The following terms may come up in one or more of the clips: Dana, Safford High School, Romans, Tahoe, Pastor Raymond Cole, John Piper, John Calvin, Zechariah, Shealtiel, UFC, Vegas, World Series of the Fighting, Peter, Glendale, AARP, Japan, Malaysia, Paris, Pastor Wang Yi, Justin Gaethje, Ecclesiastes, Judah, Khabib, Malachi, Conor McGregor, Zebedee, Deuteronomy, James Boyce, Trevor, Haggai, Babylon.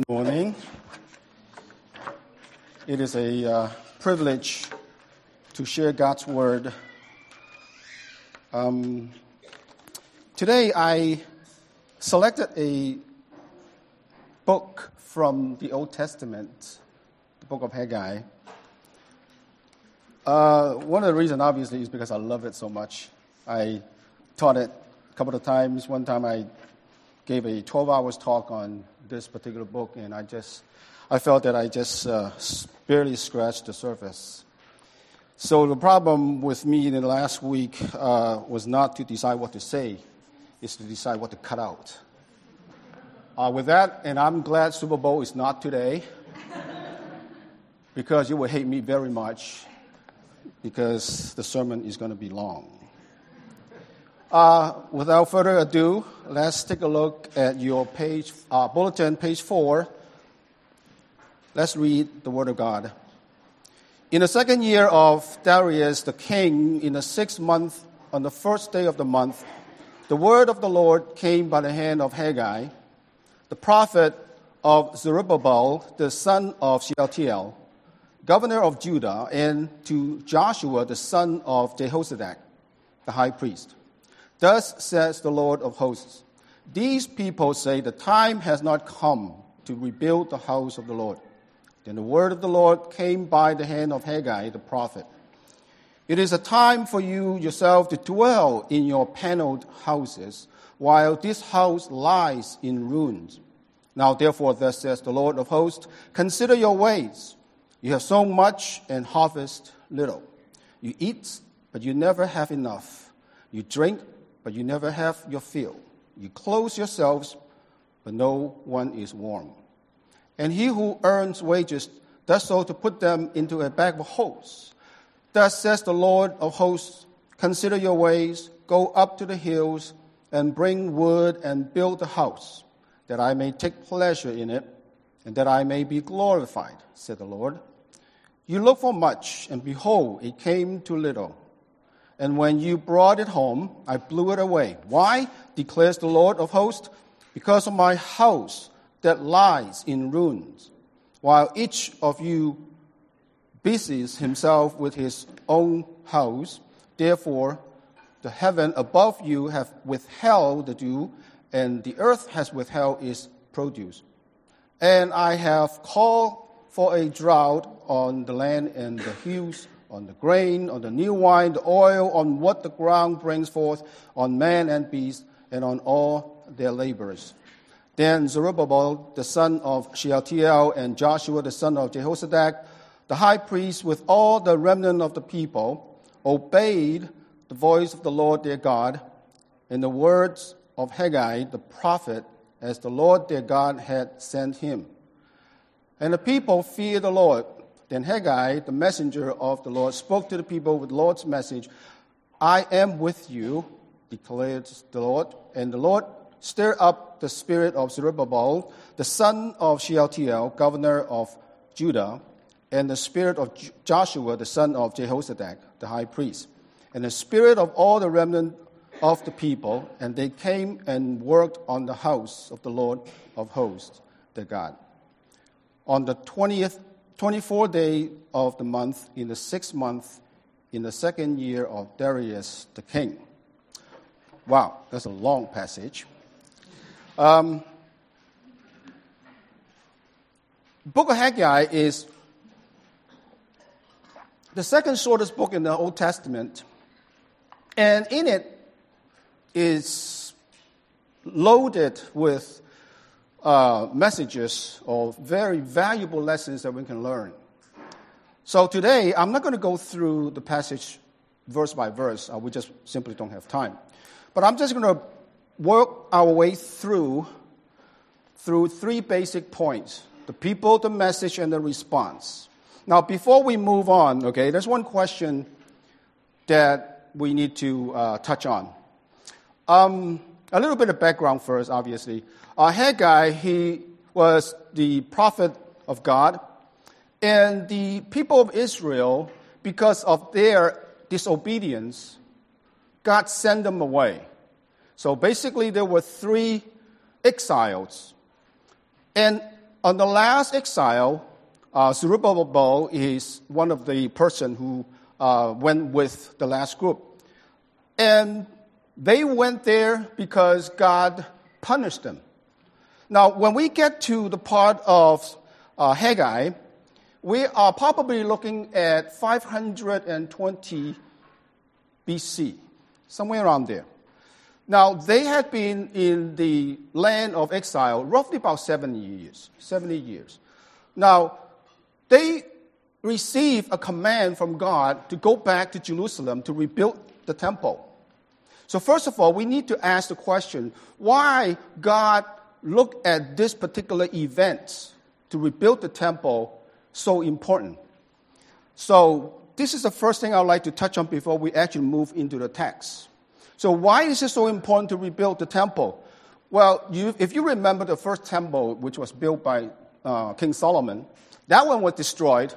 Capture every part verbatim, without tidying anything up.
Good morning. It is a uh, privilege to share God's word. Um, today I selected a book from the Old Testament, the book of Haggai. Uh, one of the reasons, obviously, is because I love it so much. I taught it a couple of times. One time I gave a twelve hours talk on this particular book, and I just, I felt that I just uh, barely scratched the surface. So the problem with me in the last week uh, was not to decide what to say, it's to decide what to cut out. Uh, with that, and I'm glad Super Bowl is not today, because you will hate me very much, because the sermon is going to be long. Uh, without further ado, let's take a look at your page, uh, bulletin, page four. Let's read the Word of God. In the second year of Darius the king, in the sixth month, on the first day of the month, the word of the Lord came by the hand of Haggai, the prophet of Zerubbabel, the son of Shealtiel, governor of Judah, and to Joshua, the son of Jehozadak, the high priest. Thus says the Lord of hosts, these people say the time has not come to rebuild the house of the Lord. Then the word of the Lord came by the hand of Haggai the prophet. It is a time for you yourself to dwell in your paneled houses, while this house lies in ruins. Now therefore, thus says the Lord of hosts, consider your ways. You have sown much and harvest little. You eat, but you never have enough. You drink, but you never have your fill. You clothe yourselves, but no one is warm. And he who earns wages does so to put them into a bag of holes. Thus says the Lord of hosts, consider your ways, go up to the hills, and bring wood and build the house, that I may take pleasure in it, and that I may be glorified, said the Lord. You look for much, and behold, it came to little. And when you brought it home, I blew it away. Why? Declares the Lord of hosts. Because of my house that lies in ruins, while each of you busies himself with his own house. Therefore, the heaven above you have withheld the dew, and the earth has withheld its produce. And I have called for a drought on the land and the hills, on the grain, on the new wine, the oil, on what the ground brings forth, on man and beast, and on all their laborers. Then Zerubbabel, the son of Shealtiel, and Joshua, the son of Jehozadak, the high priest, with all the remnant of the people, obeyed the voice of the Lord their God, and the words of Haggai the prophet, as the Lord their God had sent him. And the people feared the Lord. Then Haggai, the messenger of the Lord, spoke to the people with the Lord's message. I am with you, declared the Lord. And the Lord stirred up the spirit of Zerubbabel, the son of Shealtiel, governor of Judah, and the spirit of Joshua, the son of Jehozadak, the high priest, and the spirit of all the remnant of the people. And they came and worked on the house of the Lord of hosts, their God. On the twentieth twenty-fourth day of the month, in the sixth month, in the second year of Darius the king. Wow, that's a long passage. Um, book of Haggai is the second shortest book in the Old Testament, and in it is loaded with Uh, messages or very valuable lessons that we can learn. So today, I'm not going to go through the passage verse by verse. Uh, we just simply don't have time. But I'm just going to work our way through through three basic points: the people, the message, and the response. Now, before we move on, okay, there's one question that we need to uh, touch on. Um, a little bit of background first, obviously. Uh, Haggai, he was the prophet of God, and the people of Israel, because of their disobedience, God sent them away. So basically, there were three exiles, and On the last exile, uh, Zerubbabel is one of the person who uh, went with the last group. And they went there because God punished them. Now, when we get to the part of uh, Haggai, we are probably looking at five hundred twenty B C, somewhere around there. Now, they had been in the land of exile roughly about seventy years. Now, they received a command from God to go back to Jerusalem to rebuild the temple. So first of all, we need to ask the question, why God looked at this particular event to rebuild the temple so important? So this is the first thing I would like to touch on before we actually move into the text. So why is it so important to rebuild the temple? Well, you, if you remember the first temple, which was built by uh, King Solomon, that one was destroyed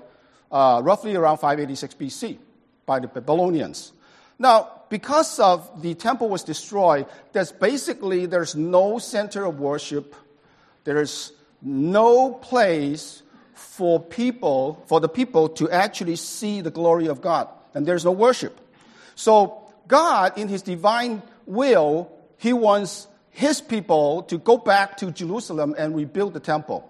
uh, roughly around five eighty-six B C by the Babylonians. Now, because of the temple was destroyed, there's basically there's no center of worship. There is no place for people, for the people to actually see the glory of God, and there's no worship. So God, in his divine will, he wants his people to go back to Jerusalem and rebuild the temple.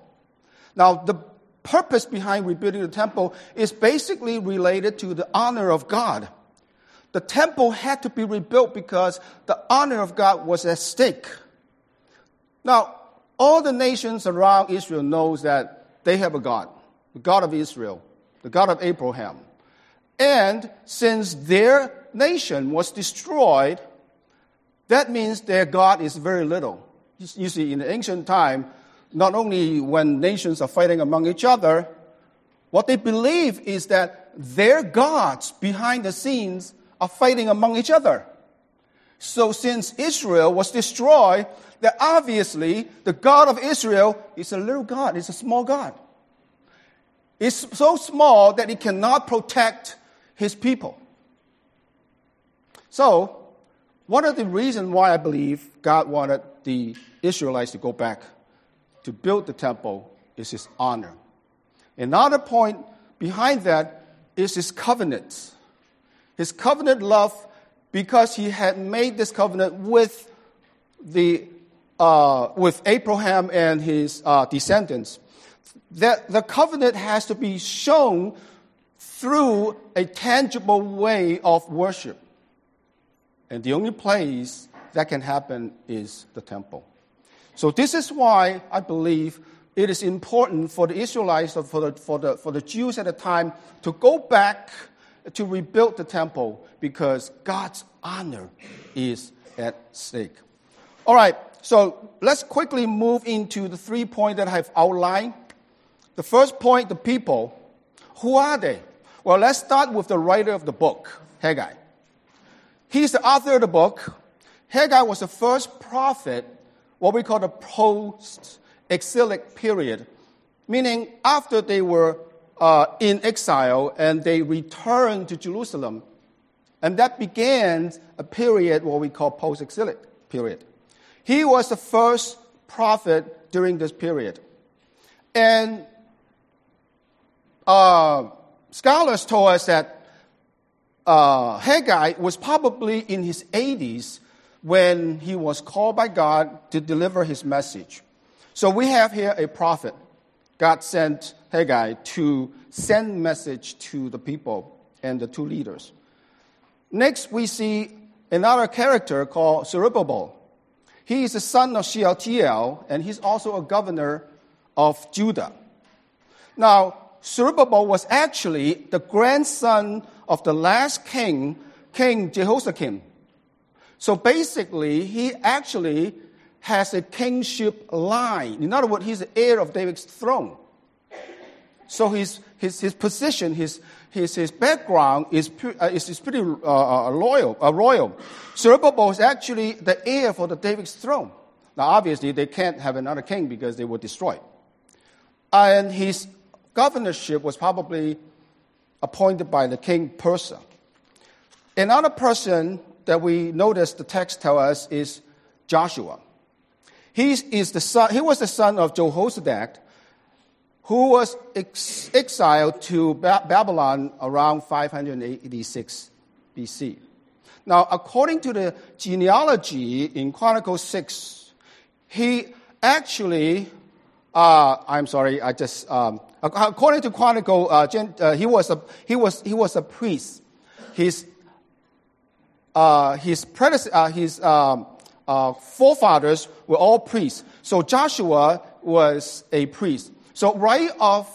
Now, the purpose behind rebuilding the temple is basically related to the honor of God. The temple had to be rebuilt because the honor of God was at stake. Now, all the nations around Israel knows that they have a God, the God of Israel, the God of Abraham. And since their nation was destroyed, that means their God is very little. You see, in the ancient time, not only when nations are fighting among each other, what they believe is that their gods behind the scenes are fighting among each other. So since Israel was destroyed, that obviously the God of Israel is a little God, it's a small God. It's so small that it cannot protect his people. So, one of the reasons why I believe God wanted the Israelites to go back to build the temple is his honor. Another point behind that is his covenant. His covenant love, because he had made this covenant with the uh, with Abraham and his uh, descendants. That the covenant has to be shown through a tangible way of worship. And the only place that can happen is the temple. So this is why I believe it is important for the Israelites, for the, for the, for the Jews at the time, to go back to rebuild the temple, because God's honor is at stake. All right, so let's quickly move into the three points that I've outlined. The first point, the people. Who are they? Well, let's start with the writer of the book, Haggai. He's the author of the book. Haggai was the first prophet, what we call the post-exilic period, meaning after they were uh, in exile and they returned to Jerusalem. And that began a period, what we call post-exilic period. He was the first prophet during this period. And uh, scholars told us that Uh, Haggai was probably in his eighties when he was called by God to deliver his message. So we have here a prophet. God sent Haggai to send message to the people and the two leaders. Next, we see another character called Zerubbabel. He is the son of Shealtiel, and he's also a governor of Judah. Now, Zerubbabel was actually the grandson of the last king, King Jehozadak. So basically, he actually has a kingship line. In other words, he's the heir of David's throne. So his his his position, his his his background is uh, is, is pretty uh, loyal, uh, royal. Zerubbabel is actually the heir for the David's throne. Now, obviously, they can't have another king because they were destroyed. And his governorship was probably appointed by the king Persia. Another person that we notice the text tells us is Joshua. He is the son. He was the son of Jehozadak, who was ex- exiled to ba- Babylon around five eighty-six B C. Now, according to the genealogy in Chronicles six, he actually, uh, I'm sorry, I just, um, according to Chronicle, uh, gen- uh, he was a he was he was a priest. His uh, his predece- uh, his um, uh, forefathers were all priests. So Joshua was a priest. So right off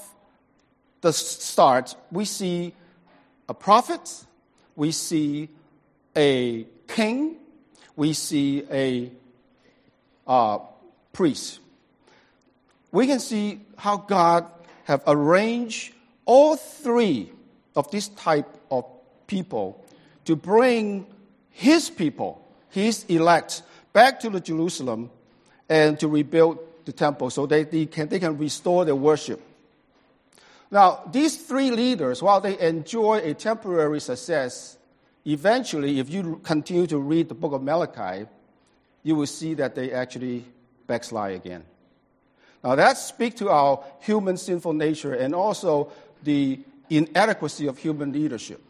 the start, we see a prophet, we see a king, we see a uh, priest. We can see how God have arranged all three of this type of people to bring his people, his elect, back to the Jerusalem and to rebuild the temple so that they can, they can restore their worship. Now, these three leaders, while they enjoy a temporary success, eventually, if you continue to read the book of Malachi, you will see that they actually backslide again. Now, that speaks to our human sinful nature and also the inadequacy of human leadership.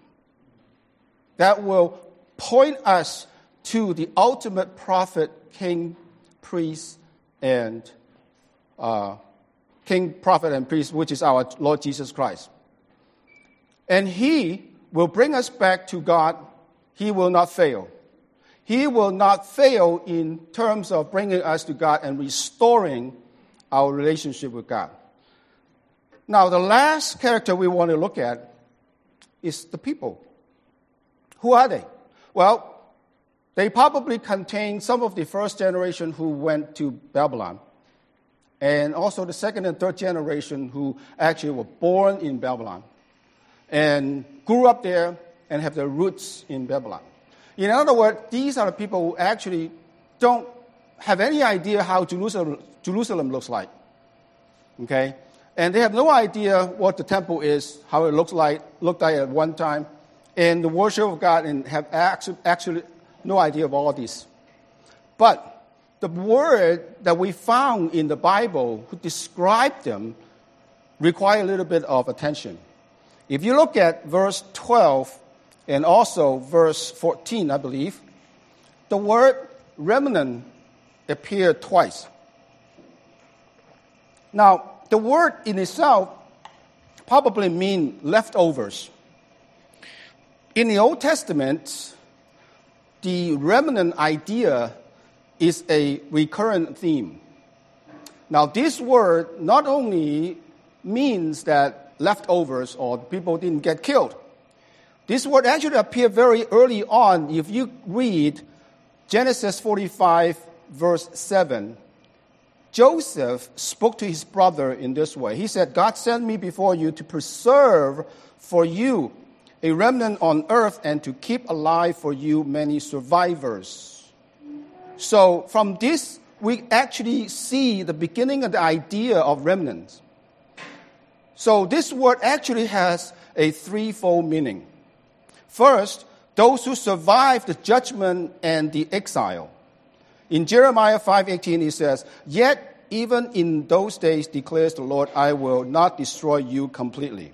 That will point us to the ultimate prophet, king, priest, and uh, king, prophet, and priest, which is our Lord Jesus Christ. And he will bring us back to God. He will not fail. He will not fail in terms of bringing us to God and restoring our relationship with God. Now, the last character we want to look at is the people. Who are they? Well, they probably contain some of the first generation who went to Babylon, and also the second and third generation who actually were born in Babylon and grew up there and have their roots in Babylon. In other words, these are the people who actually don't have any idea how Jerusalem, Jerusalem looks like. Okay? And they have no idea what the temple is, how it looks like, looked like at one time, and the worship of God, and have actually no idea of all this. But the word that we found in the Bible who described them require a little bit of attention. If you look at verse twelve and also verse fourteen, I believe, the word remnant appeared twice. Now, the word in itself probably means leftovers. In the Old Testament, the remnant idea is a recurrent theme. Now, this word not only means that leftovers or people didn't get killed. This word actually appeared very early on. If you read Genesis forty-five, verse seven, Joseph spoke to his brother in this way. He said, God sent me before you to preserve for you a remnant on earth and to keep alive for you many survivors. So from this, we actually see the beginning of the idea of remnants. So this word actually has a threefold meaning. First, those who survived the judgment and the exile. In Jeremiah five eighteen, it says, Yet even in those days, declares the Lord, I will not destroy you completely.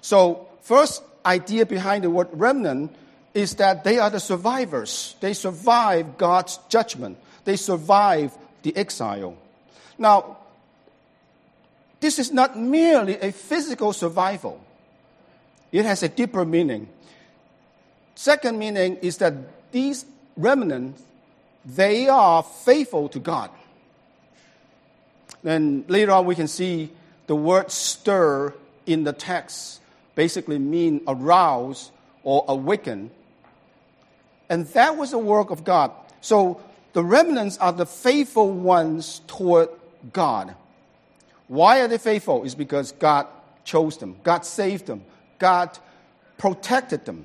So first idea behind the word remnant is that they are the survivors. They survived God's judgment. They survived the exile. Now, this is not merely a physical survival. It has a deeper meaning. Second meaning is that these remnants, they are faithful to God. Then later on we can see the word stir in the text basically mean arouse or awaken. And that was the work of God. So the remnants are the faithful ones toward God. Why are they faithful? It's because God chose them. God saved them. God protected them.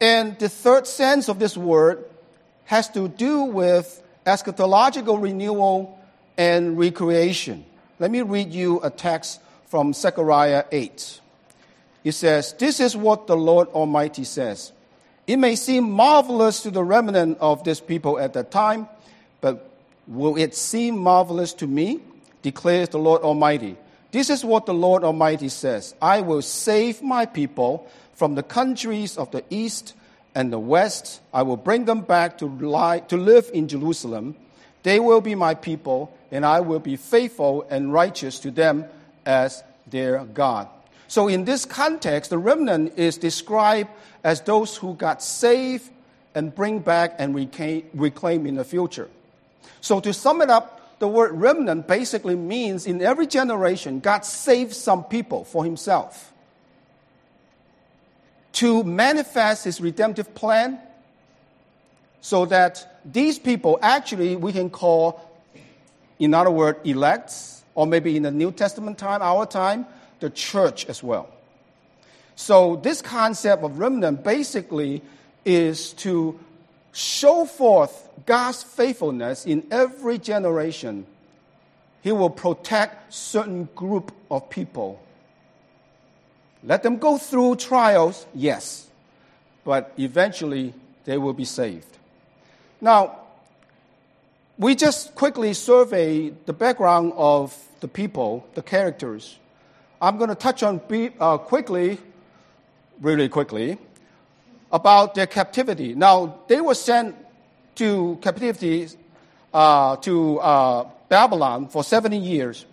And the third sense of this word has to do with eschatological renewal and recreation. Let me read you a text from Zechariah eight. It says, This is what the Lord Almighty says. It may seem marvelous to the remnant of this people at that time, but will it seem marvelous to me? Declares the Lord Almighty. This is what the Lord Almighty says. I will save my people from the countries of the east and the west. I will bring them back to, li- to live in Jerusalem. They will be my people, and I will be faithful and righteous to them as their God. So in this context, the remnant is described as those who got saved and bring back and reclaim in the future. So to sum it up, the word remnant basically means in every generation, God saved some people for himself to manifest his redemptive plan so that these people actually we can call, in other words, elects, or maybe in the New Testament time, our time, the church as well. So this concept of remnant basically is to show forth God's faithfulness in every generation. He will protect certain group of people. Let them go through trials, yes, but eventually they will be saved. Now, we just quickly survey the background of the people, the characters. I'm going to touch on uh, quickly, really quickly, about their captivity. Now, they were sent to captivity uh, to uh, Babylon for seventy years.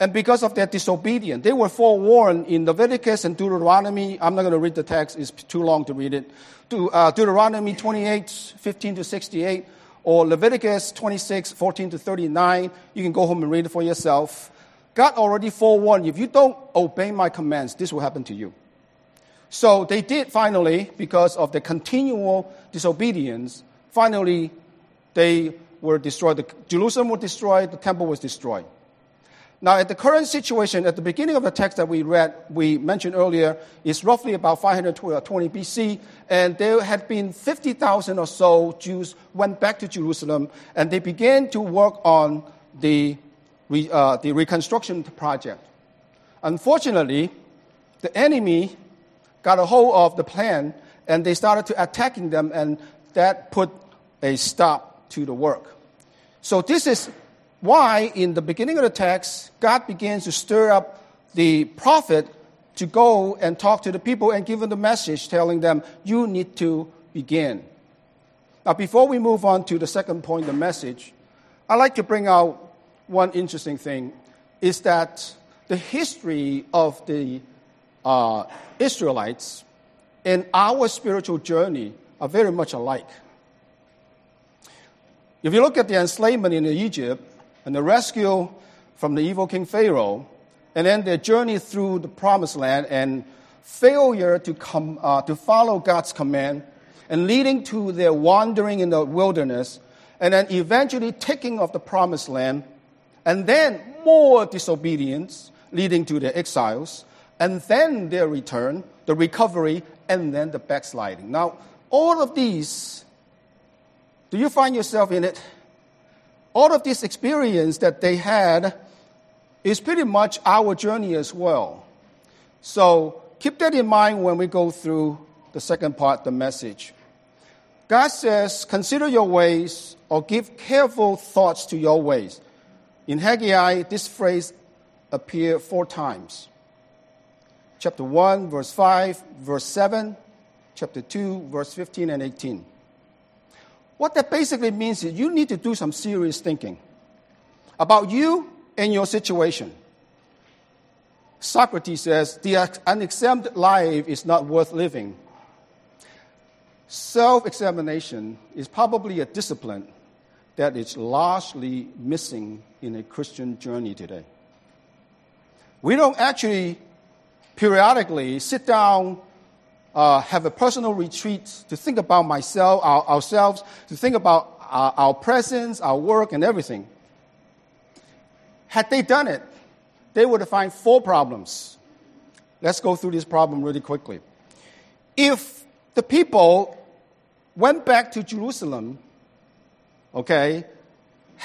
And because of their disobedience, they were forewarned in Leviticus and Deuteronomy. I'm not going to read the text. It's too long to read it. To, uh, Deuteronomy twenty-eight, fifteen to sixty-eight, or Leviticus twenty-six, fourteen to thirty-nine. You can go home and read it for yourself. God already forewarned, if you don't obey my commands, this will happen to you. So they did finally, because of the continual disobedience, finally they were destroyed. The, Jerusalem was destroyed. The temple was destroyed. Now, at the current situation, at the beginning of the text that we read, we mentioned earlier, is roughly about five hundred twenty B C, and there had been fifty thousand or so Jews went back to Jerusalem, and they began to work on the uh, the reconstruction project. Unfortunately, the enemy got a hold of the plan, and they started to attacking them, and that put a stop to the work. So this is why, in the beginning of the text, God begins to stir up the prophet to go and talk to the people and give them the message, telling them, you need to begin. Now, before we move on to the second point, the message, I'd like to bring out one interesting thing, is that the history of the uh, Israelites and our spiritual journey are very much alike. If you look at the enslavement in Egypt, and the rescue from the evil King Pharaoh, and then their journey through the Promised Land, and failure to come uh, to follow God's command, and leading to their wandering in the wilderness, and then eventually taking of the Promised Land, and then more disobedience leading to their exiles, and then their return, the recovery, and then the backsliding. Now, all of these, do you find yourself in it? All of this experience that they had is pretty much our journey as well. So keep that in mind when we go through the second part, the message. God says, consider your ways or give careful thoughts to your ways. In Haggai, this phrase appears four times. Chapter one, verse five, verse seven, chapter two, verse fifteen and eighteen. What that basically means is you need to do some serious thinking about you and your situation. Socrates says, the unexamined life is not worth living. Self-examination is probably a discipline that is largely missing in a Christian journey today. We don't actually periodically sit down Uh, have a personal retreat to think about myself, our, ourselves, to think about our, our presence, our work, and everything. Had they done it, they would have found four problems. Let's go through this problem really quickly. If the people went back to Jerusalem, okay,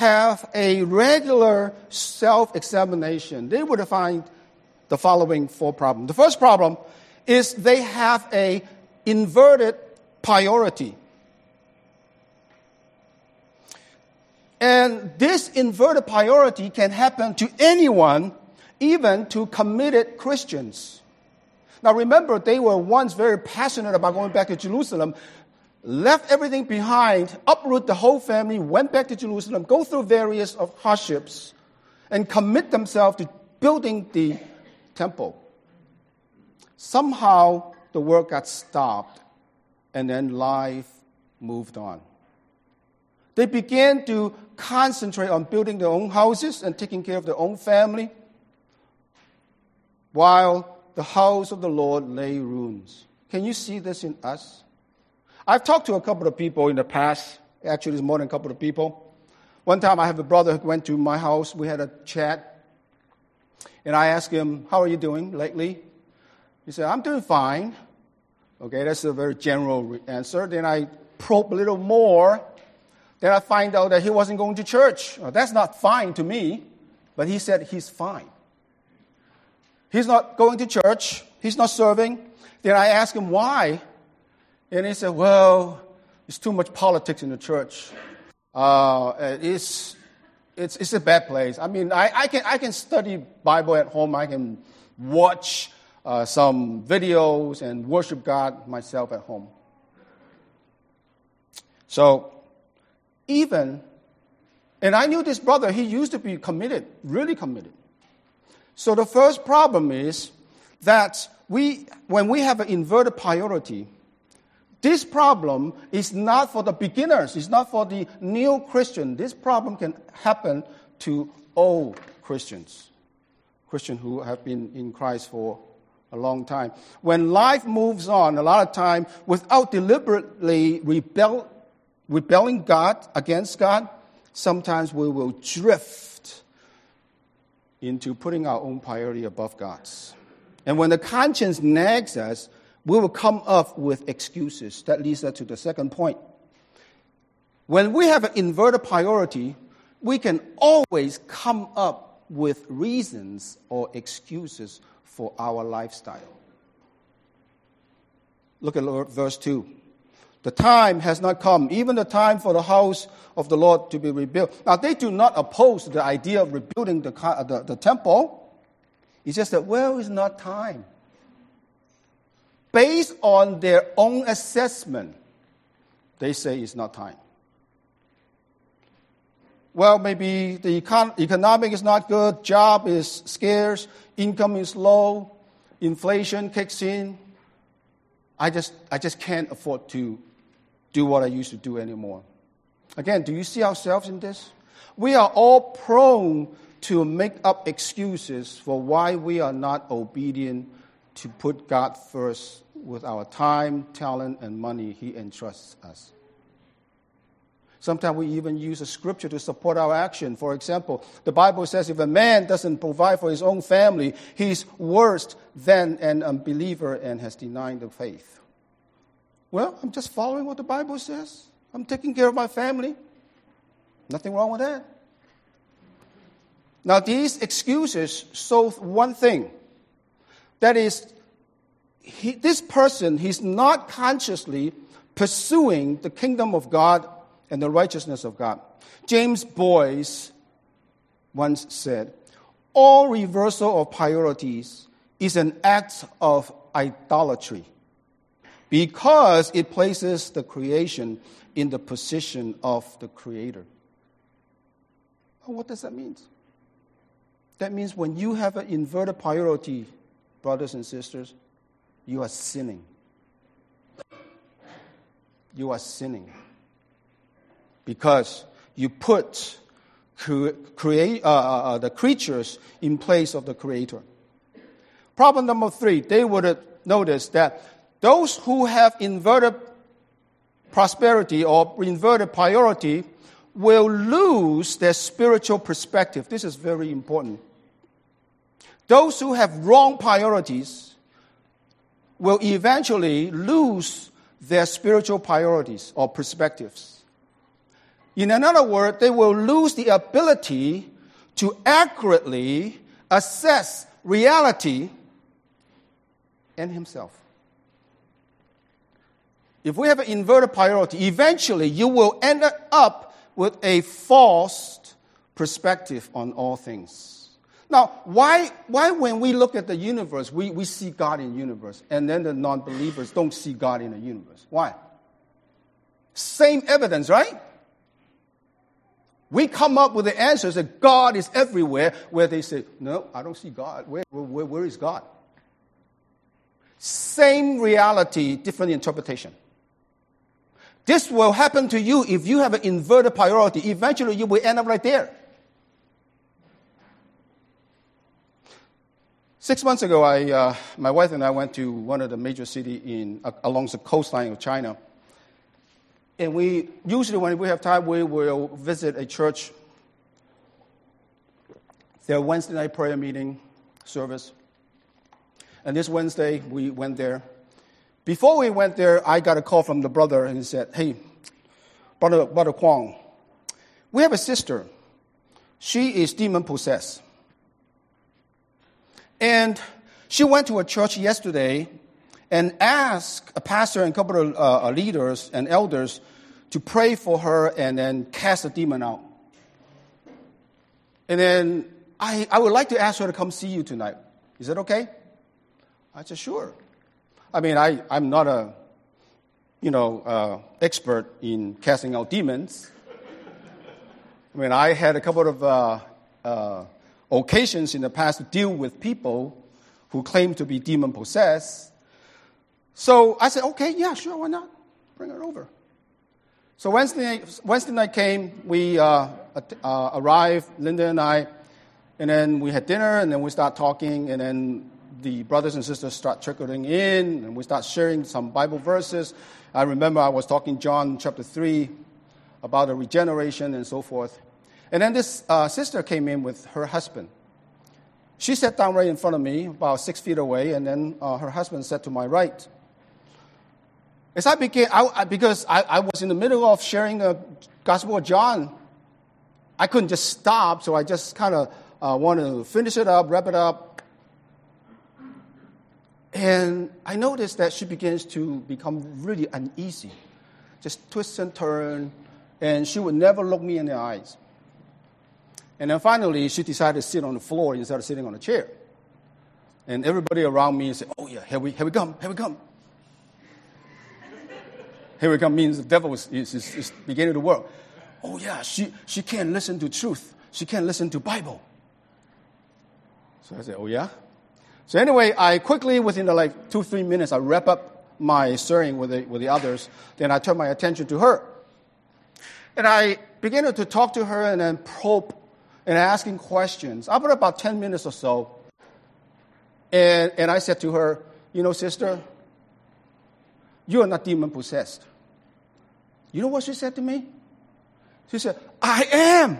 have a regular self-examination, they would have found the following four problems. The first problem is they have an inverted priority. And this inverted priority can happen to anyone even to committed Christians. Now remember, they were once very passionate about going back to Jerusalem, left everything behind, uproot the whole family, went back to Jerusalem, go through various of hardships, and commit themselves to building the temple. Somehow, the work got stopped, and then life moved on. They began to concentrate on building their own houses and taking care of their own family, while the house of the Lord lay ruins. Can you see this in us? I've talked to a couple of people in the past. Actually, it's more than a couple of people. One time, I have a brother who went to my house. We had a chat. And I asked him, how are you doing lately? He said, I'm doing fine. Okay, that's a very general answer. Then I probe a little more. Then I find out that he wasn't going to church. Now, that's not fine to me. But he said he's fine. He's not going to church. He's not serving. Then I asked him why. And he said, well, it's too much politics in the church. Uh, it's, it's, it's a bad place. I mean, I, I can I can study Bible at home. I can watch uh, some videos and worship God myself at home. So even, and I knew this brother, he used to be committed, really committed. So the first problem is that we, when we have an inverted priority, this problem is not for the beginners. It's not for the new Christian. This problem can happen to all Christians, Christians who have been in Christ for a long time. When life moves on, a lot of time, without deliberately rebel, rebelling God against God, sometimes we will drift into putting our own priority above God's. And when the conscience nags us, we will come up with excuses. That leads us to the second point. When we have an inverted priority, we can always come up with reasons or excuses for our lifestyle. Look at verse two. The time has not come, even the time for the house of the Lord to be rebuilt. Now, they do not oppose the idea of rebuilding the, the, the temple. It's just that, well, it's not time. Based on their own assessment, they say it's not time. Well, maybe the econ- economic is not good, job is scarce, income is low, inflation kicks in. I just, I just can't afford to do what I used to do anymore. Again, do you see ourselves in this? We are all prone to make up excuses for why we are not obedient to put God first with our time, talent, and money He entrusts us. Sometimes we even use a scripture to support our action. For example, the Bible says if a man doesn't provide for his own family, he's worse than an unbeliever and has denied the faith. Well, I'm just following what the Bible says. I'm taking care of my family. Nothing wrong with that. Now, these excuses show one thing. That is, he, this person, he's not consciously pursuing the kingdom of God and the righteousness of God. James Boyce once said, all reversal of priorities is an act of idolatry because it places the creation in the position of the Creator. What does that mean? That means when you have an inverted priority, brothers and sisters, you are sinning. You are sinning. Because you put cre- create, uh, uh, the creatures in place of the Creator. Problem number three, they would notice that those who have inverted prosperity or inverted priority will lose their spiritual perspective. This is very important. Those who have wrong priorities will eventually lose their spiritual priorities or perspectives. In another word, they will lose the ability to accurately assess reality and himself. If we have an inverted priority, eventually you will end up with a false perspective on all things. Now, why, why when we look at the universe, we, we see God in the universe, and then the non-believers don't see God in the universe? Why? Same evidence, right? We come up with the answers that God is everywhere, where they say, no, I don't see God. Where, where, where is God? Same reality, different interpretation. This will happen to you if you have an inverted priority. Eventually, you will end up right there. Six months ago, I, uh, my wife and I went to one of the major cities in, uh, along the coastline of China. And we usually, when we have time, we will visit a church, their Wednesday night prayer meeting service. And this Wednesday, we went there. Before we went there, I got a call from the brother, and he said, hey, Brother, brother Kwong, we have a sister. She is demon-possessed. And she went to a church yesterday and asked a pastor and a couple of uh, leaders and elders to pray for her and then cast the demon out. And then I, I would like to ask her to come see you tonight. Is that okay? I said, sure. I mean, I, I'm not a, you know, uh, expert in casting out demons. I mean, I had a couple of uh, uh, occasions in the past to deal with people who claim to be demon-possessed. So I said, okay, yeah, sure, why not? Bring her over. So Wednesday, Wednesday night came. We uh, uh, arrived, Linda and I, and then we had dinner, and then we started talking, and then the brothers and sisters start trickling in, and we start sharing some Bible verses. I remember I was talking John chapter three about the regeneration and so forth. And then this uh, sister came in with her husband. She sat down right in front of me, about six feet away, and then uh, her husband sat to my right. As I began, I, I, because I, I was in the middle of sharing the Gospel of John, I couldn't just stop, so I just kind of uh, wanted to finish it up, wrap it up. And I noticed that she begins to become really uneasy, just twist and turn, and she would never look me in the eyes. And then finally, she decided to sit on the floor instead of sitting on a chair. And everybody around me said, oh, yeah, here we, here we come, here we come. Here we come means the devil is, is, is beginning to work. Oh, yeah, she, she can't listen to truth. She can't listen to Bible. So I said, oh, yeah? So anyway, I quickly, within the, like two, three minutes, I wrap up my sharing with the, with the others. Then I turn my attention to her. And I began to talk to her and then probe and asking questions. After about ten minutes or so, and, and I said to her, you know, sister, you are not demon-possessed. You know what she said to me? She said, I am.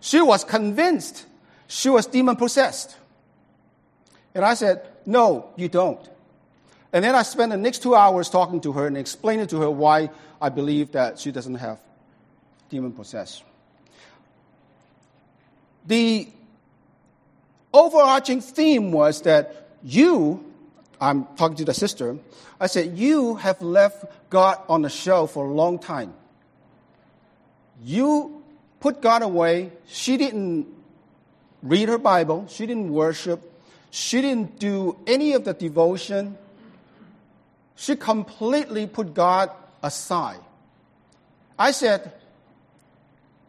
She was convinced she was demon-possessed. And I said, no, you don't. And then I spent the next two hours talking to her and explaining to her why I believe that she doesn't have demon possession. The overarching theme was that you, I'm talking to the sister, I said, you have left God on the shelf for a long time. You put God away. She didn't read her Bible. She didn't worship. She didn't do any of the devotion. She completely put God aside. I said,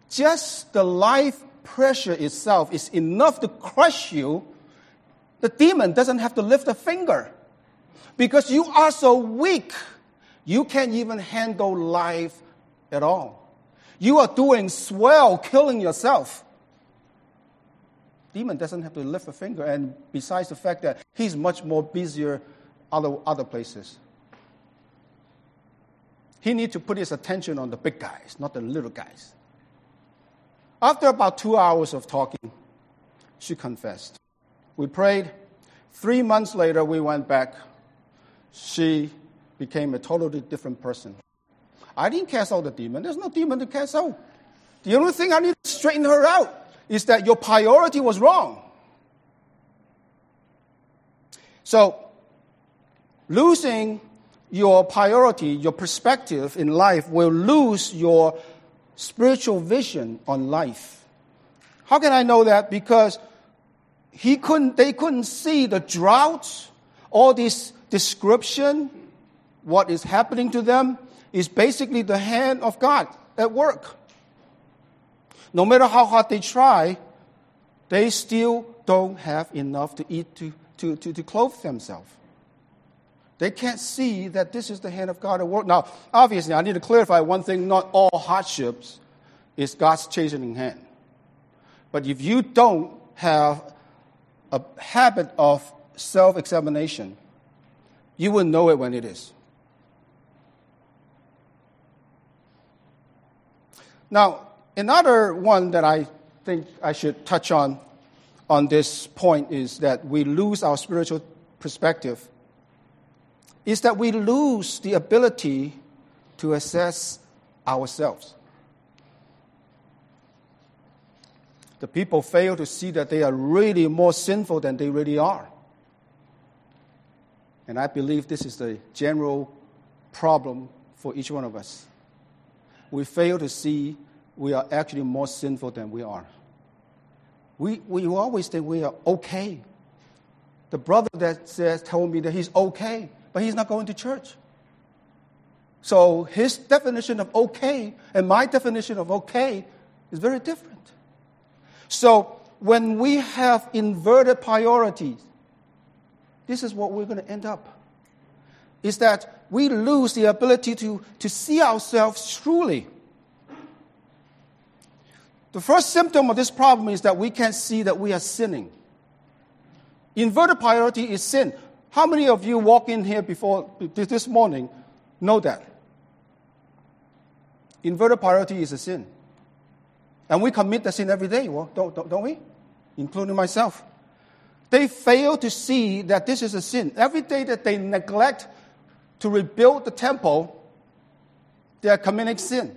just the life pressure itself is enough to crush you. The demon doesn't have to lift a finger because you are so weak. You can't even handle life at all. You are doing swell, killing yourself. Demon doesn't have to lift a finger, and besides the fact that he's much more busier other other places. He needs to put his attention on the big guys, not the little guys. After about two hours of talking, she confessed. We prayed. Three months later, we went back. She became a totally different person. I didn't cast out the demon. There's no demon to cast out. The only thing I need to straighten her out is that your priority was wrong. So, losing your priority, your perspective in life, will lose your spiritual vision on life. How can I know that? Because he couldn't, they couldn't see the drought, all this description, what is happening to them, is basically the hand of God at work. No matter how hard they try, they still don't have enough to eat, to, to, to, to clothe themselves. They can't see that this is the hand of God at work. Now, obviously, I need to clarify one thing. Not all hardships is God's chastening hand. But if you don't have a habit of self-examination, you will know it when it is. Now, another one that I think I should touch on on this point is that we lose our spiritual perspective, is that we lose the ability to assess ourselves. The people fail to see that they are really more sinful than they really are. And I believe this is the general problem for each one of us. We fail to see we are actually more sinful than we are. We, we always think we are okay. The brother that says told me that he's okay, but he's not going to church. So his definition of okay and my definition of okay is very different. So when we have inverted priorities, this is what we're going to end up, is that we lose the ability to, to see ourselves truly. The first symptom of this problem is that we can't see that we are sinning. Inverted priority is sin. How many of you walk in here before this morning know that? Inverted priority is a sin. And we commit the sin every day, well, don't, don't, don't we? Including myself. They fail to see that this is a sin. Every day that they neglect to rebuild the temple, they are committing sin.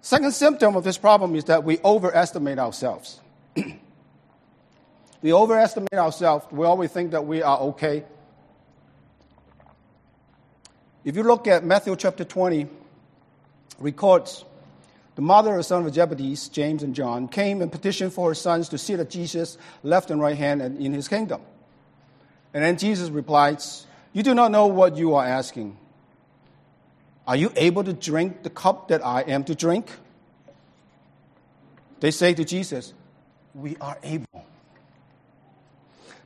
Second symptom of this problem is that we overestimate ourselves. We overestimate ourselves. We always think that we are okay. If you look at Matthew chapter twenty, records the mother and son of Zebedee, James and John, came and petitioned for her sons to sit at Jesus' left and right hand and in his kingdom. And then Jesus replies, "You do not know what you are asking. Are you able to drink the cup that I am to drink?" They say to Jesus, "We are able."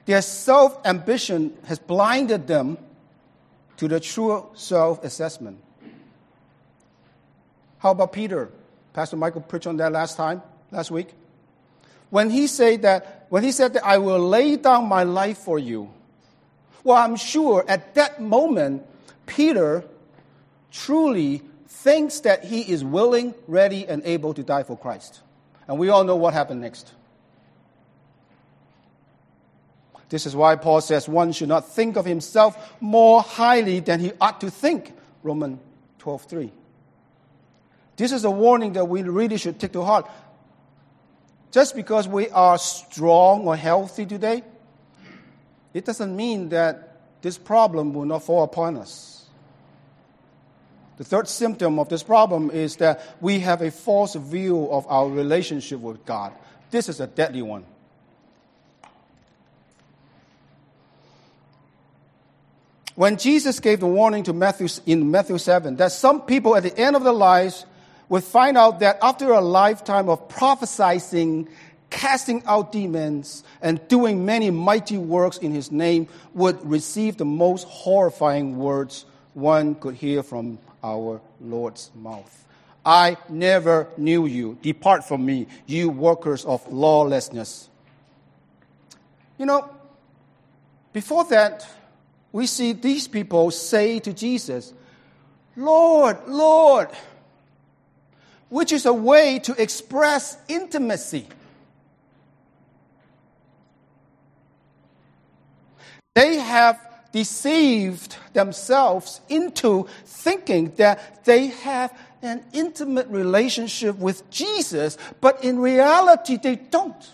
Their self-ambition has blinded them to the true self-assessment. How about Peter? Pastor Michael preached on that last time, last week. When he said that, when he said that, "I will lay down my life for you," well, I'm sure at that moment, Peter truly thinks that he is willing, ready, and able to die for Christ. And we all know what happened next. This is why Paul says one should not think of himself more highly than he ought to think, Romans twelve three. This is a warning that we really should take to heart. Just because we are strong or healthy today, it doesn't mean that this problem will not fall upon us. The third symptom of this problem is that we have a false view of our relationship with God. This is a deadly one. When Jesus gave the warning to Matthew in Matthew seven that some people at the end of their lives would find out that after a lifetime of prophesying, casting out demons, and doing many mighty works in his name, would receive the most horrifying words one could hear from our Lord's mouth. "I never knew you. Depart from me, you workers of lawlessness." You know, before that, we see these people say to Jesus, "Lord, Lord," which is a way to express intimacy. They have deceived themselves into thinking that they have an intimate relationship with Jesus, but in reality they don't.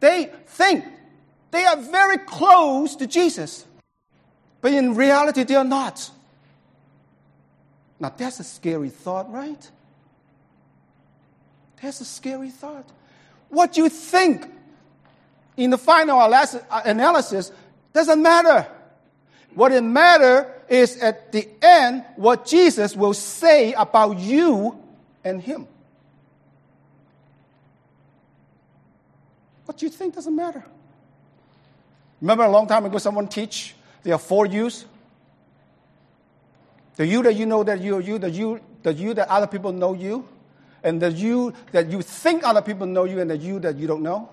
They think they are very close to Jesus, but in reality they are not. Now, that's a scary thought, right? That's a scary thought. What you think in the final analysis doesn't matter. What it matters is at the end what Jesus will say about you and him. What you think doesn't matter. Remember a long time ago, someone teach there are four yous. The you that you know that you are you, the you, the you that other people know you, and the you that you think other people know you, and the you that you don't know.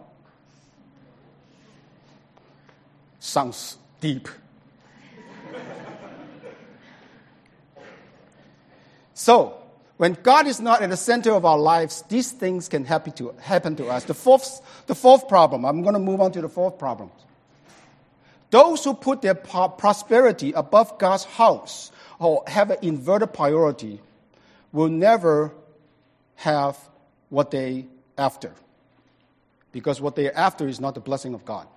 Sounds deep. So, when God is not at the center of our lives, these things can happen to, happen to us. The fourth, the fourth problem, I'm going to move on to the fourth problem. Those who put their prosperity above God's house or have an inverted priority will never have what they're after, because what they're after is not the blessing of God.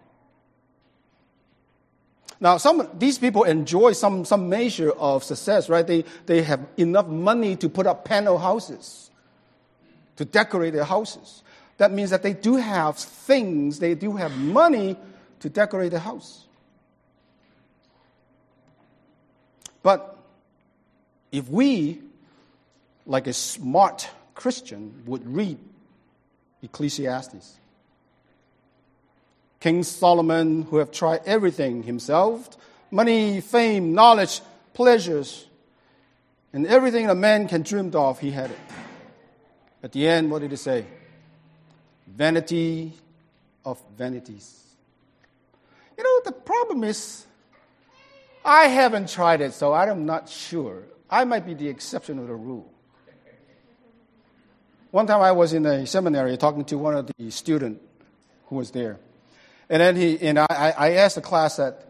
Now, some these people enjoy some, some measure of success, right? They, they have enough money to put up panel houses, to decorate their houses. That means that they do have things, they do have money to decorate the house. But if we, like a smart Christian, would read Ecclesiastes, King Solomon, who have tried everything himself, money, fame, knowledge, pleasures, and everything a man can dream of, he had it. At the end, what did he say? Vanity of vanities. You know, the problem is, I haven't tried it, so I'm not sure. I might be the exception of the rule. One time I was in a seminary talking to one of the students who was there. And then he and I, I asked the class that,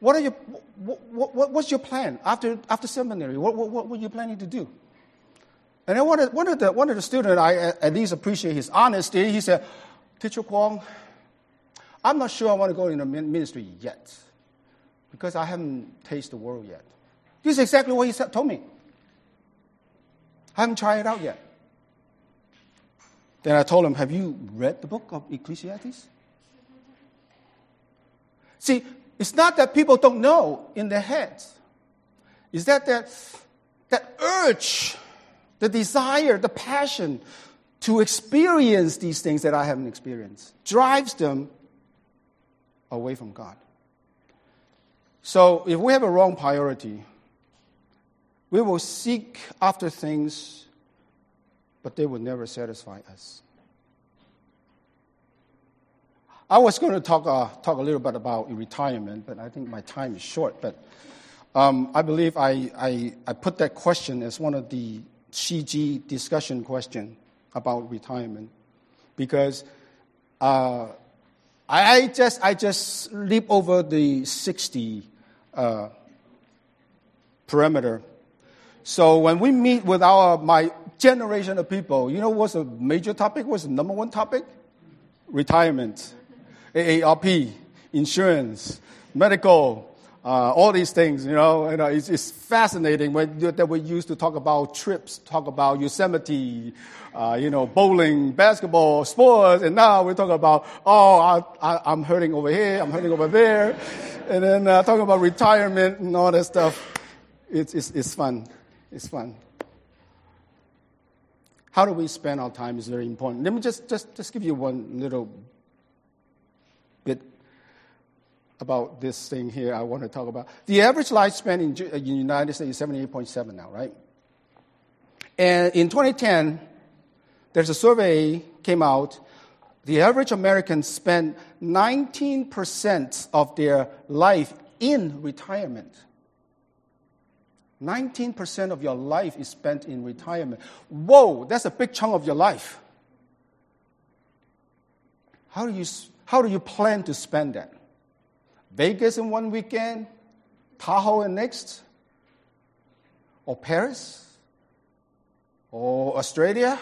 "What are your, what, what, what's your plan after after seminary? What what were you planning to do?" And then one of one of the one of the students, I at least appreciate his honesty. He said, "Teacher Kwong, I'm not sure I want to go into ministry yet, because I haven't tasted the world yet." This is exactly what he said, told me. I haven't tried it out yet. Then I told him, "Have you read the book of Ecclesiastes?" See, it's not that people don't know in their heads. It's that that, that urge, the desire, the passion to experience these things that I haven't experienced drives them away from God. So if we have a wrong priority, we will seek after things, but they will never satisfy us. I was going to talk uh, talk a little bit about retirement, but I think my time is short. But um, I believe I, I I put that question as one of the C G discussion question about retirement, because uh, I just I just leap over the sixty uh, perimeter. So when we meet with our my generation of people, you know what's a major topic? What's the number one topic? Retirement. A A R P, insurance, medical, uh, all these things, you know. You know, it's, it's fascinating when, that we used to talk about trips, talk about Yosemite, uh, you know, bowling, basketball, sports, and now we're talking about, oh, I, I, I'm hurting over here, I'm hurting over there, and then uh, talking about retirement and all that stuff. It's, it's, it's fun. It's fun. How do we spend our time is very important. Let me just, just, just give you one little bit about this thing here I want to talk about. The average lifespan in the United States is seventy-eight point seven now, right? And in twenty ten, there's a survey came out. The average American spent nineteen percent of their life in retirement. nineteen percent of your life is spent in retirement. Whoa, that's a big chunk of your life. How do you... How do you plan to spend that? Vegas in one weekend, Tahoe in next, or Paris, or Australia,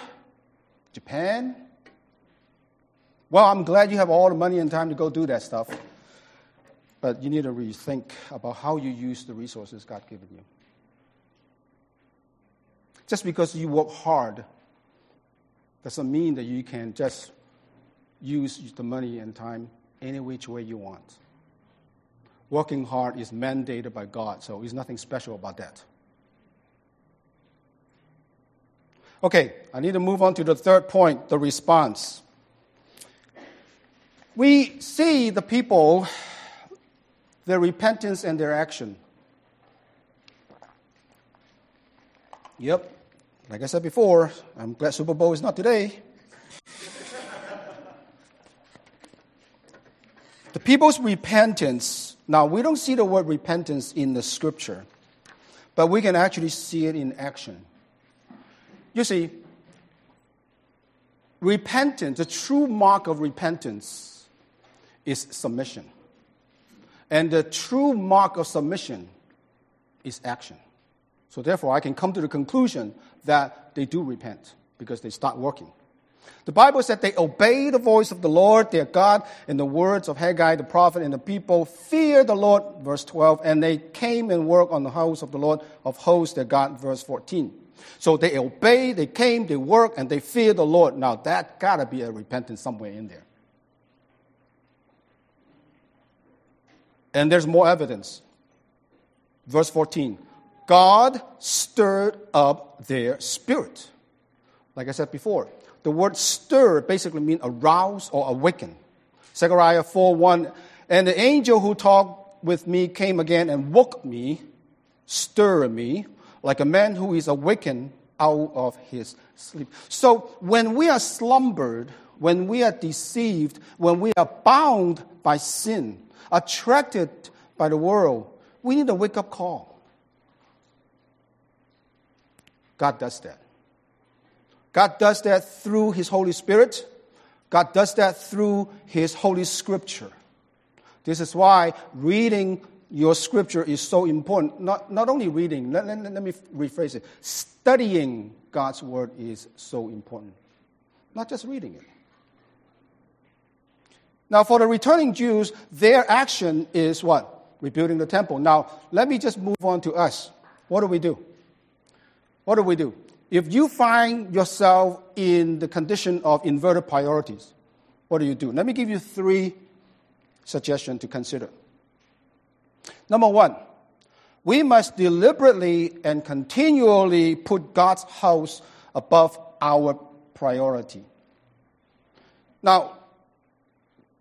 Japan? Well, I'm glad you have all the money and time to go do that stuff, but you need to rethink about how you use the resources God given you. Just because you work hard doesn't mean that you can just use the money and time any which way you want. Working hard is mandated by God, so there's nothing special about that. Okay, I need to move on to the third point, the response. We see the people, their repentance and their action. Yep, like I said before, I'm glad Super Bowl is not today. The people's repentance. Now, we don't see the word repentance in the scripture, but we can actually see it in action. You see, repentance, the true mark of repentance is submission. And the true mark of submission is action. So therefore, I can come to the conclusion that they do repent because they start working. The Bible said they obey the voice of the Lord, their God, and the words of Haggai, the prophet, and the people fear the Lord, verse twelve, and they came and worked on the house of the Lord of hosts, their God, verse fourteen. So they obey, they came, they work, and they fear the Lord. Now, that got to be a repentance somewhere in there. And there's more evidence. Verse fourteen, God stirred up their spirit. Like I said before, the word stir basically means arouse or awaken. Zechariah four one, and the angel who talked with me came again and woke me, stir me, like a man who is awakened out of his sleep. So when we are slumbered, when we are deceived, when we are bound by sin, attracted by the world, we need a wake-up call. God does that. God does that through His Holy Spirit. God does that through His Holy Scripture. This is why reading your Scripture is so important. Not, not only reading, let, let, let me rephrase it. Studying God's Word is so important. Not just reading it. Now, for the returning Jews, their action is what? Rebuilding the temple. Now, let me just move on to us. What do we do? What do we do? If you find yourself in the condition of inverted priorities, what do you do? Let me give you three suggestions to consider. Number one, we must deliberately and continually put God's house above our priority. Now,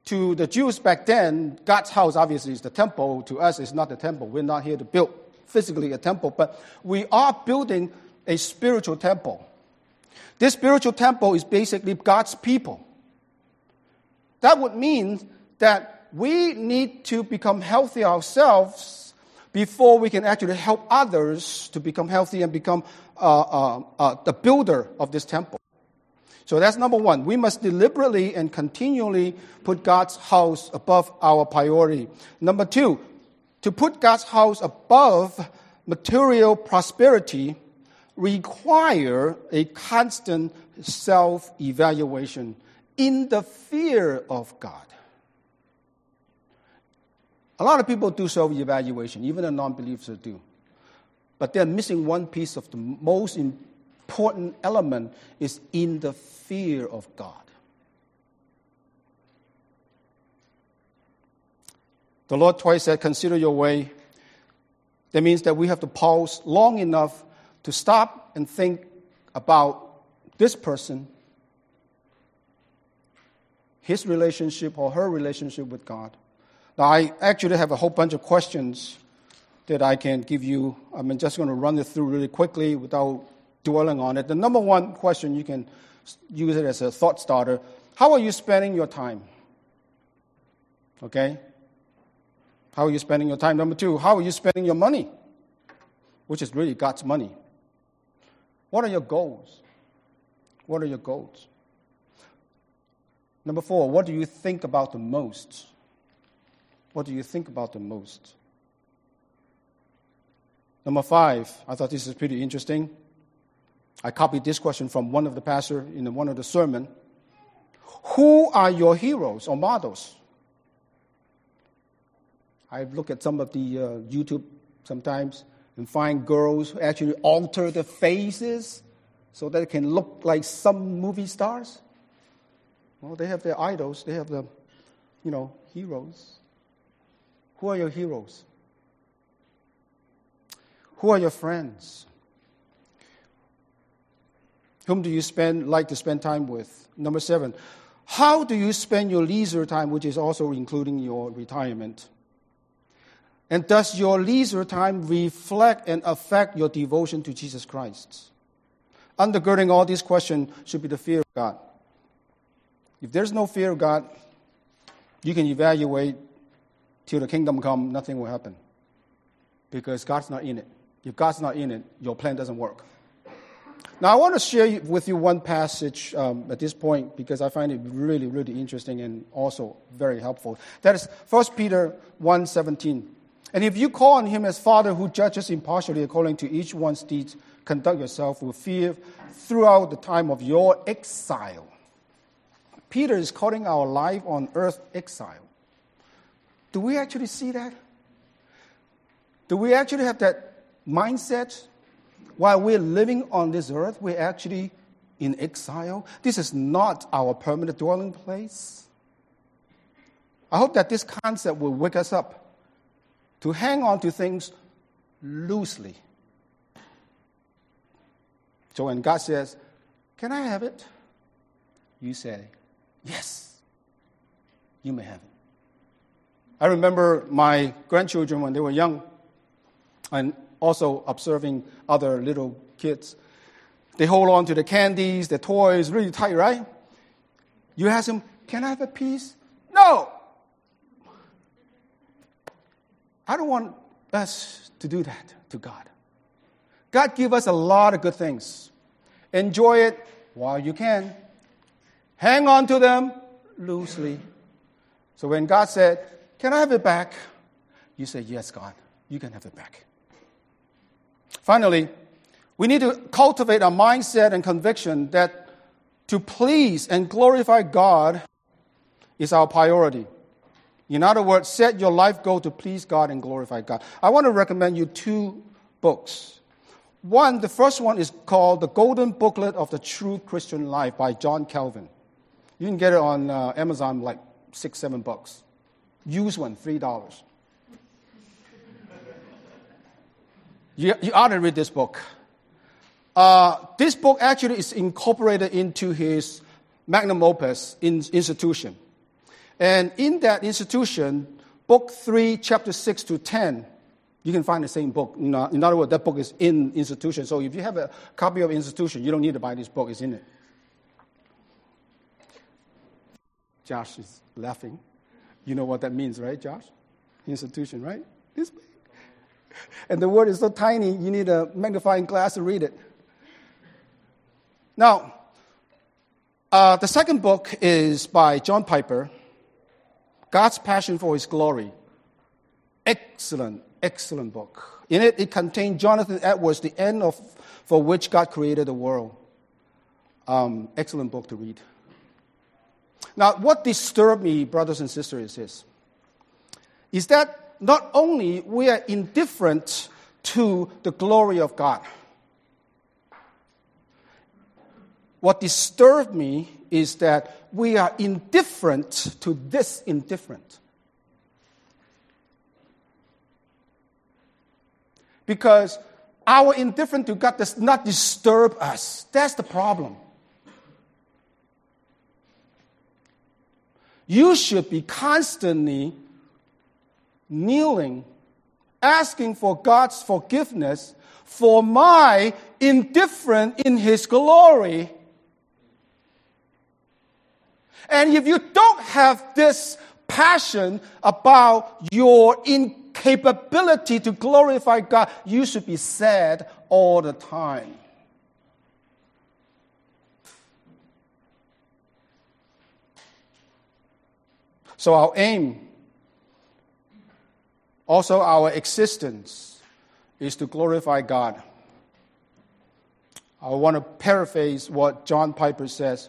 to the Jews back then, God's house obviously is the temple. To us, it's not the temple. We're not here to build physically a temple, but we are building a spiritual temple. This spiritual temple is basically God's people. That would mean that we need to become healthy ourselves before we can actually help others to become healthy and become uh, uh, uh, the builder of this temple. So that's number one. We must deliberately and continually put God's house above our priority. Number two, to put God's house above material prosperity require a constant self-evaluation in the fear of God. A lot of people do self-evaluation, even the non-believers do. But they're missing one piece of the most important element is in the fear of God. The Lord twice said, consider your way. That means that we have to pause long enough to stop and think about this person, his relationship or her relationship with God. Now, I actually have a whole bunch of questions that I can give you. I'm just going to run it through really quickly without dwelling on it. The number one question, you can use it as a thought starter. How are you spending your time? Okay? How are you spending your time? Number two, how are you spending your money? Which is really God's money. What are your goals? What are your goals? Number four, what do you think about the most? What do you think about the most? Number five, I thought this is pretty interesting. I copied this question from one of the pastors in one of the sermons. Who are your heroes or models? I've looked at some of the uh, YouTube sometimes, and find girls who actually alter their faces so that it can look like some movie stars. Well, they have their idols. They have the, you know, heroes. Who are your heroes? Who are your friends? Whom do you spend like to spend time with? Number seven, how do you spend your leisure time, which is also including your retirement? And does your leisure time reflect and affect your devotion to Jesus Christ? Undergirding all these questions should be the fear of God. If there's no fear of God, you can evaluate till the kingdom come, nothing will happen. Because God's not in it. If God's not in it, your plan doesn't work. Now, I want to share with you one passage um, at this point because I find it really, really interesting and also very helpful. That is First Peter one seventeen. And if you call on him as Father who judges impartially according to each one's deeds, conduct yourself with fear throughout the time of your exile. Peter is calling our life on earth exile. Do we actually see that? Do we actually have that mindset? While we're living on this earth, we're actually in exile. This is not our permanent dwelling place. I hope that this concept will wake us up to hang on to things loosely. So when God says, "Can I have it?" you say, "Yes, you may have it." I remember my grandchildren when they were young, and also observing other little kids. They hold on to the candies, the toys, really tight, right? You ask them, "Can I have a piece?" No! I don't want us to do that to God. God give us a lot of good things. Enjoy it while you can. Hang on to them loosely. So when God said, "Can I have it back?" you say, "Yes, God, you can have it back." Finally, we need to cultivate a mindset and conviction that to please and glorify God is our priority. In other words, set your life goal to please God and glorify God. I want to recommend you two books. One, the first one is called The Golden Booklet of the True Christian Life by John Calvin. You can get it on uh, Amazon like six, seven bucks. Used one, three dollars. You, you ought to read this book. Uh, this book actually is incorporated into his magnum opus in institution. And in that institution, book three, chapter six to ten, you can find the same book. In, uh, in other words, that book is in institution. So if you have a copy of institution, you don't need to buy this book. It's in it. Josh is laughing. You know what that means, right, Josh? Institution, right? This book. And the word is so tiny, you need a magnifying glass to read it. Now, uh, the second book is by John Piper, God's Passion for His Glory. Excellent, excellent book. In it, it contained Jonathan Edwards, The End of, for Which God Created the World. Um, excellent book to read. Now, what disturbed me, brothers and sisters, is this. Is that not only we are indifferent to the glory of God. What disturbed me is that we are indifferent to this indifferent. Because our indifference to God does not disturb us. That's the problem. You should be constantly kneeling, asking for God's forgiveness for my indifference in His glory. And if you don't have this passion about your incapability to glorify God, you should be sad all the time. So our aim, also, our existence is to glorify God. I want to paraphrase what John Piper says.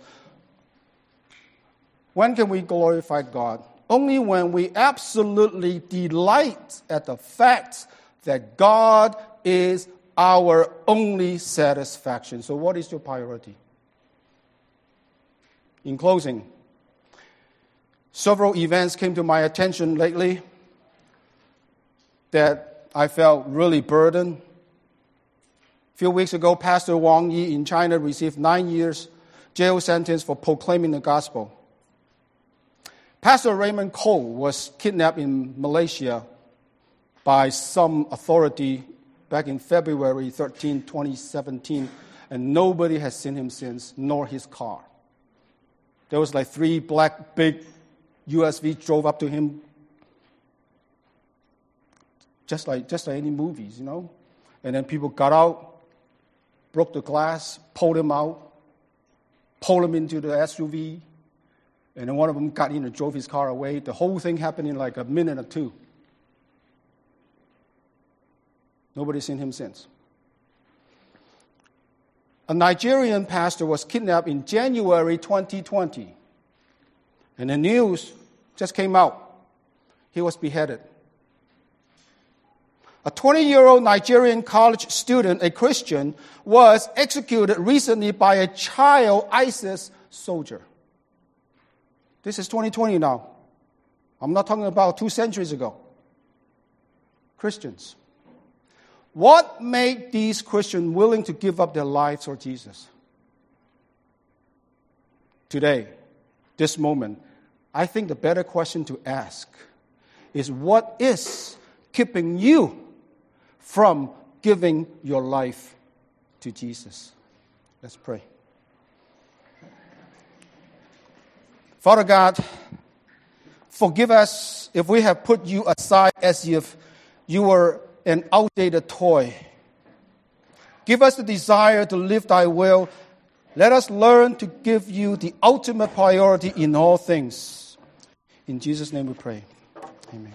When can we glorify God? Only when we absolutely delight at the fact that God is our only satisfaction. So what is your priority? In closing, several events came to my attention lately that I felt really burdened. A few weeks ago, Pastor Wang Yi in China received nine years jail sentence for proclaiming the gospel. Pastor Raymond Cole was kidnapped in Malaysia by some authority back in February thirteenth, twenty seventeen, and nobody has seen him since, nor his car. There was like three black big U S V drove up to him, just like just like any movies, you know. And then people got out, broke the glass, pulled him out, pulled him into the S U V, and then one of them got in and drove his car away. The whole thing happened in like a minute or two. Nobody's seen him since. A Nigerian pastor was kidnapped in January twenty twenty. And the news just came out. He was beheaded. A twenty-year-old Nigerian college student, a Christian, was executed recently by a child ISIS soldier. This is twenty twenty now. I'm not talking about two centuries ago. Christians. What made these Christians willing to give up their lives for Jesus? Today, this moment, I think the better question to ask is, what is keeping you from giving your life to Jesus? Let's pray. Father God, forgive us if we have put you aside as if you were an outdated toy. Give us the desire to live thy will. Let us learn to give you the ultimate priority in all things. In Jesus' name we pray. Amen.